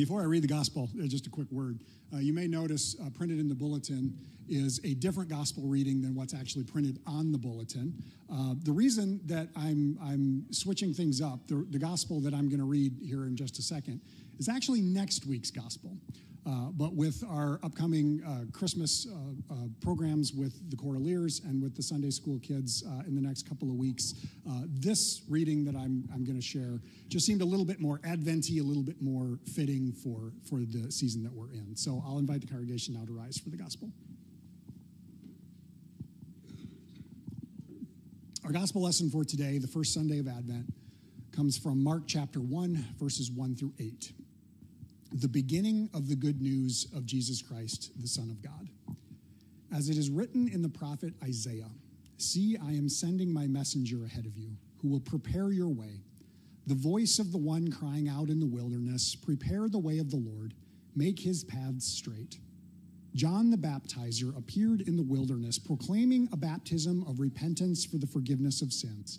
Before I read the gospel, just a quick word. You may notice printed in the bulletin is a different gospel reading than what's actually printed on the bulletin. The reason that I'm switching things up, the gospel that I'm going to read here in just a second, is actually next week's gospel. But with our upcoming Christmas programs with the Cordeliers and with the Sunday school kids in the next couple of weeks, this reading that I'm going to share just seemed a little bit more Advent-y, a little bit more fitting for the season that we're in. So I'll invite the congregation now to rise for the gospel. Our gospel lesson for today, the first Sunday of Advent, comes from Mark chapter 1, verses 1 through 8. The beginning of the good news of Jesus Christ, the Son of God. As it is written in the prophet Isaiah, "See, I am sending my messenger ahead of you, who will prepare your way. The voice of the one crying out in the wilderness, 'Prepare the way of the Lord, make his paths straight.' John the Baptizer appeared in the wilderness, proclaiming a baptism of repentance for the forgiveness of sins.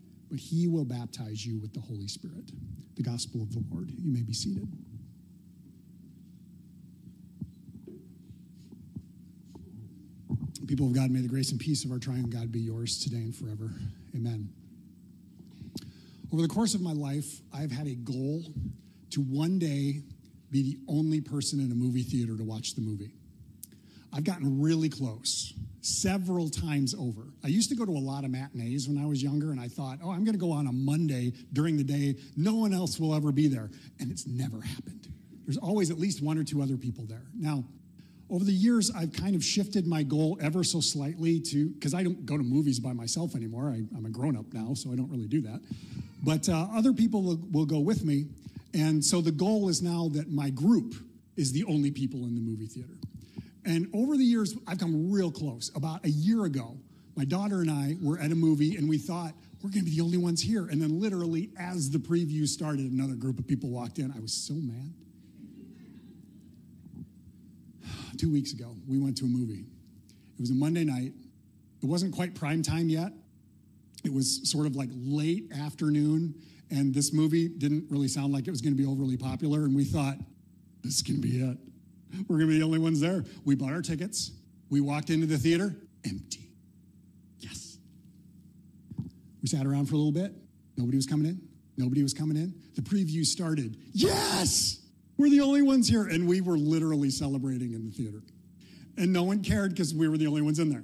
but he will baptize you with the Holy Spirit.'" The gospel of the Lord. You may be seated. People of God, may the grace and peace of our triune God be yours today and forever. Amen. Over the course of my life, I've had a goal to one day be the only person in a movie theater to watch the movie. I've gotten really close. Several times over. I used to go to a lot of matinees when I was younger, and I thought, oh, I'm going to go on a Monday during the day. No one else will ever be there. And it's never happened. There's always at least one or two other people there. Now, over the years, I've kind of shifted my goal ever so slightly to, because I don't go to movies by myself anymore. I'm a grown-up now, so I don't really do that. But other people will go with me. And so the goal is now that my group is the only people in the movie theater. And over the years, I've come real close. About a year ago, my daughter and I were at a movie, and we thought, we're going to be the only ones here. And then literally, as the preview started, another group of people walked in. I was so mad. 2 weeks ago, we went to a movie. It was a Monday night. It wasn't quite prime time yet. It was sort of like late afternoon, and this movie didn't really sound like it was going to be overly popular. And we thought, this can be it. We're going to be the only ones there. We bought our tickets. We walked into the theater, empty. Yes. We sat around for a little bit. Nobody was coming in. Nobody was coming in. The preview started. Yes! We're the only ones here. And we were literally celebrating in the theater. And no one cared because we were the only ones in there.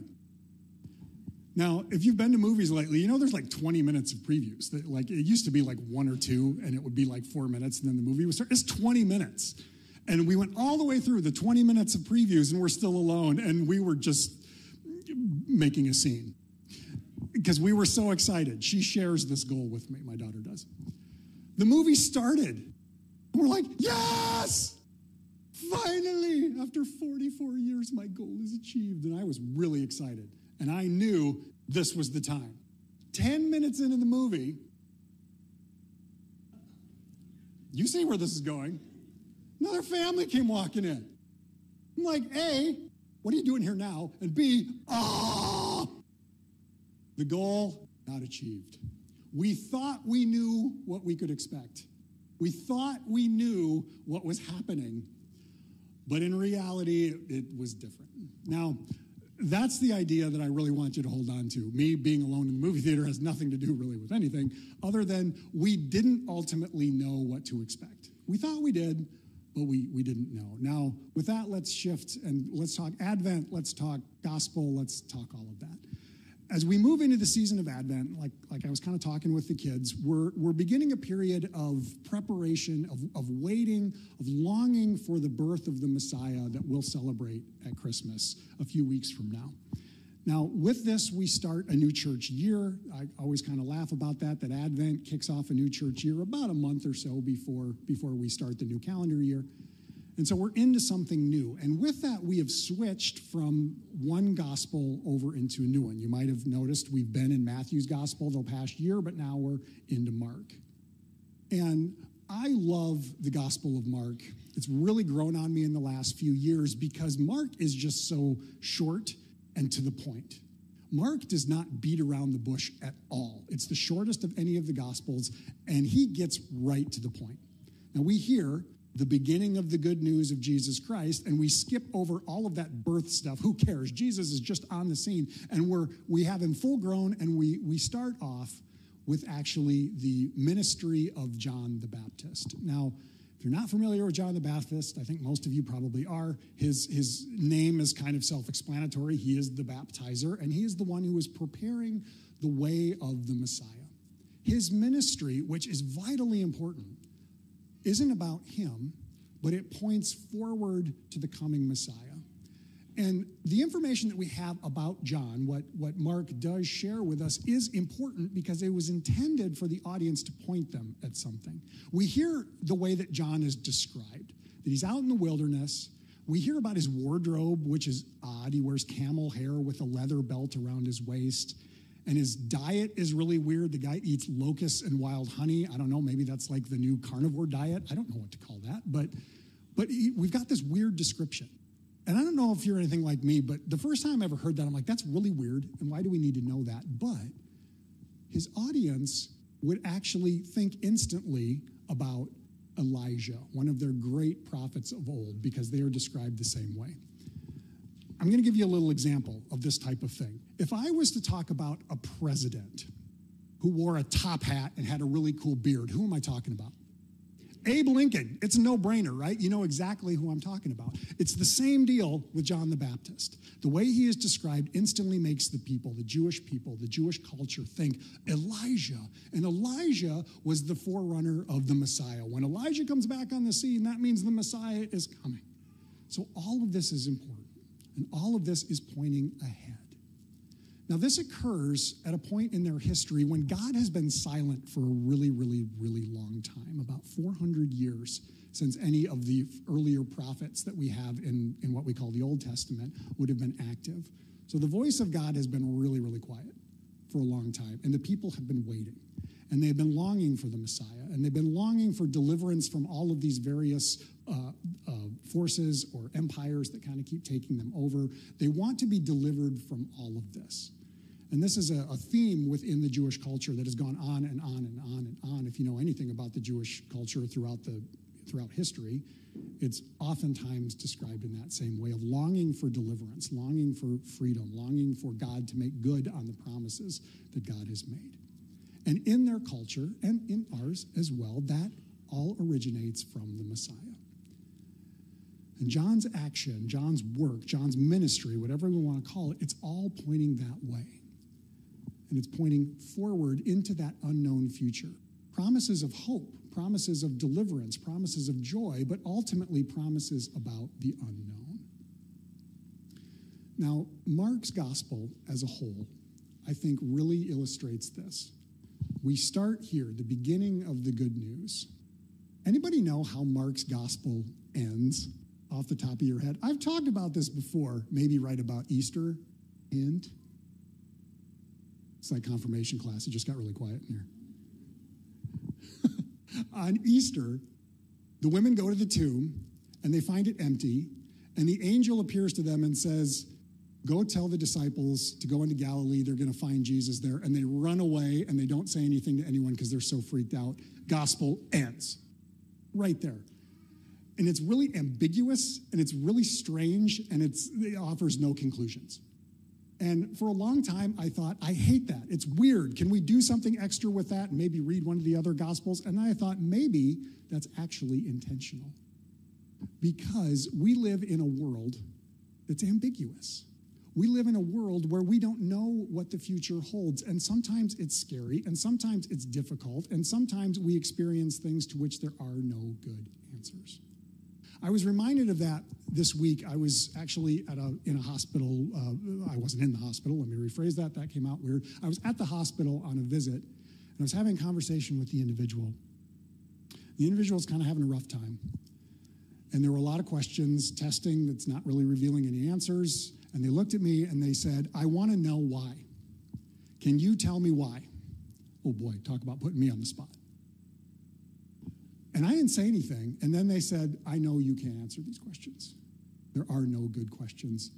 Now, if you've been to movies lately, you know there's like 20 minutes of previews. Like, it used to be like one or two, and it would be like 4 minutes, and then the movie would start. It's 20 minutes. And we went all the way through the 20 minutes of previews, and we're still alone, and we were just making a scene because we were so excited. She shares this goal with me, my daughter does. The movie started, and we're like, yes! Finally, after 44 years, my goal is achieved, and I was really excited, and I knew this was the time. 10 minutes into the movie, you see where this is going. Another family came walking in. I'm like, A, what are you doing here now? And B, the goal not achieved. We thought we knew what we could expect. We thought we knew what was happening. But in reality, it was different. Now, that's the idea that I really want you to hold on to. Me being alone in the movie theater has nothing to do really with anything other than we didn't ultimately know what to expect. We thought we did. But we didn't know. Now, with that, let's shift and let's talk Advent, let's talk gospel, let's talk all of that. As we move into the season of Advent, like I was kind of talking with the kids, we're beginning a period of preparation, of waiting, of longing for the birth of the Messiah that we'll celebrate at Christmas a few weeks from now. Now, with this, we start a new church year. I always kind of laugh about that Advent kicks off a new church year about a month or so before we start the new calendar year. And so we're into something new. And with that, we have switched from one gospel over into a new one. You might have noticed we've been in Matthew's gospel the past year, but now we're into Mark. And I love the gospel of Mark. It's really grown on me in the last few years because Mark is just so short and to the point. Mark does not beat around the bush at all. It's the shortest of any of the gospels, and he gets right to the point. Now we hear the beginning of the good news of Jesus Christ, and we skip over all of that birth stuff. Who cares? Jesus is just on the scene, and we have him full grown, and we start off with actually the ministry of John the Baptist. Now, if you're not familiar with John the Baptist, I think most of you probably are. His name is kind of self-explanatory. He is the baptizer, and he is the one who is preparing the way of the Messiah. His ministry, which is vitally important, isn't about him, but it points forward to the coming Messiah. And the information that we have about John, what Mark does share with us, is important because it was intended for the audience to point them at something. We hear the way that John is described, that he's out in the wilderness. We hear about his wardrobe, which is odd. He wears camel hair with a leather belt around his waist. And his diet is really weird. The guy eats locusts and wild honey. I don't know, maybe that's like the new carnivore diet. I don't know what to call that. But we've got this weird description. And I don't know if you're anything like me, but the first time I ever heard that, I'm like, that's really weird. And why do we need to know that? But his audience would actually think instantly about Elijah, one of their great prophets of old, because they are described the same way. I'm going to give you a little example of this type of thing. If I was to talk about a president who wore a top hat and had a really cool beard, who am I talking about? Abe Lincoln. It's a no-brainer, right? You know exactly who I'm talking about. It's the same deal with John the Baptist. The way he is described instantly makes the people, the Jewish culture, think Elijah. And Elijah was the forerunner of the Messiah. When Elijah comes back on the scene, that means the Messiah is coming. So all of this is important. And all of this is pointing ahead. Now, this occurs at a point in their history when God has been silent for a really, really, really long time, about 400 years since any of the earlier prophets that we have in what we call the Old Testament would have been active. So the voice of God has been really, really quiet for a long time, and the people have been waiting, and they've been longing for the Messiah, and they've been longing for deliverance from all of these various forces or empires that kind of keep taking them over. They want to be delivered from all of this. And this is a theme within the Jewish culture that has gone on and on and on and on. If you know anything about the Jewish culture throughout history, it's oftentimes described in that same way of longing for deliverance, longing for freedom, longing for God to make good on the promises that God has made. And in their culture, and in ours as well, that all originates from the Messiah. And John's action, John's work, John's ministry, whatever we want to call it, it's all pointing that way. And it's pointing forward into that unknown future. Promises of hope, promises of deliverance, promises of joy, but ultimately promises about the unknown. Now, Mark's gospel as a whole, I think, really illustrates this. We start here, the beginning of the good news. Anybody know how Mark's gospel ends off the top of your head? I've talked about this before, maybe right about Easter. End. It's like confirmation class. It just got really quiet in here. On Easter, the women go to the tomb, and they find it empty, and the angel appears to them and says, "Go tell the disciples to go into Galilee. They're going to find Jesus there." And they run away, and they don't say anything to anyone because they're so freaked out. Gospel ends right there. And it's really ambiguous, and it's really strange, and it offers no conclusions. And for a long time, I thought, I hate that. It's weird. Can we do something extra with that and maybe read one of the other gospels? And I thought, maybe that's actually intentional because we live in a world that's ambiguous. We live in a world where we don't know what the future holds, and sometimes it's scary, and sometimes it's difficult, and sometimes we experience things to which there are no good answers. I was reminded of that this week. I was actually in a hospital. I wasn't in the hospital. Let me rephrase that. That came out weird. I was at the hospital on a visit, and I was having a conversation with the individual. The individual's kind of having a rough time. And there were a lot of questions, testing that's not really revealing any answers. And they looked at me and they said, I want to know why. Can you tell me why? Oh boy, talk about putting me on the spot. And I didn't say anything. And then they said, I know you can't answer these questions. There are no good questions.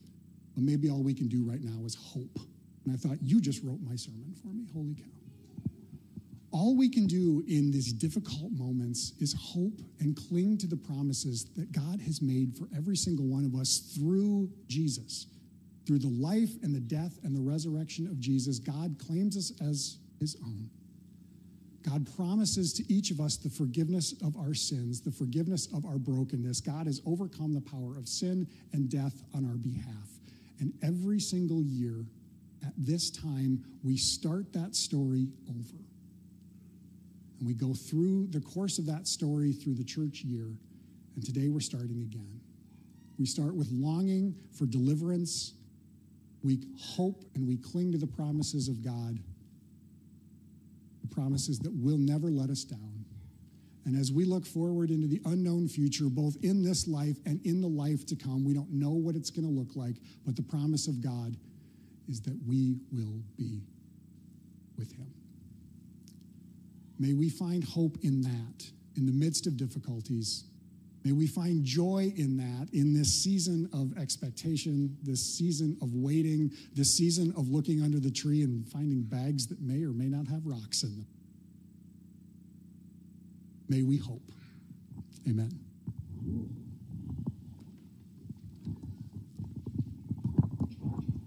But maybe all we can do right now is hope. And I thought, you just wrote my sermon for me. Holy cow. All we can do in these difficult moments is hope and cling to the promises that God has made for every single one of us through Jesus. Through the life and the death and the resurrection of Jesus, God claims us as his own. God promises to each of us the forgiveness of our sins, the forgiveness of our brokenness. God has overcome the power of sin and death on our behalf. And every single year at this time, we start that story over. And we go through the course of that story through the church year. And today we're starting again. We start with longing for deliverance. We hope and we cling to the promises of God. Promises that will never let us down. And as we look forward into the unknown future, both in this life and in the life to come, we don't know what it's going to look like, but the promise of God is that we will be with him. May we find hope in that, in the midst of difficulties. May we find joy in that, in this season of expectation, this season of waiting, this season of looking under the tree and finding bags that may or may not have rocks in them. May we hope. Amen.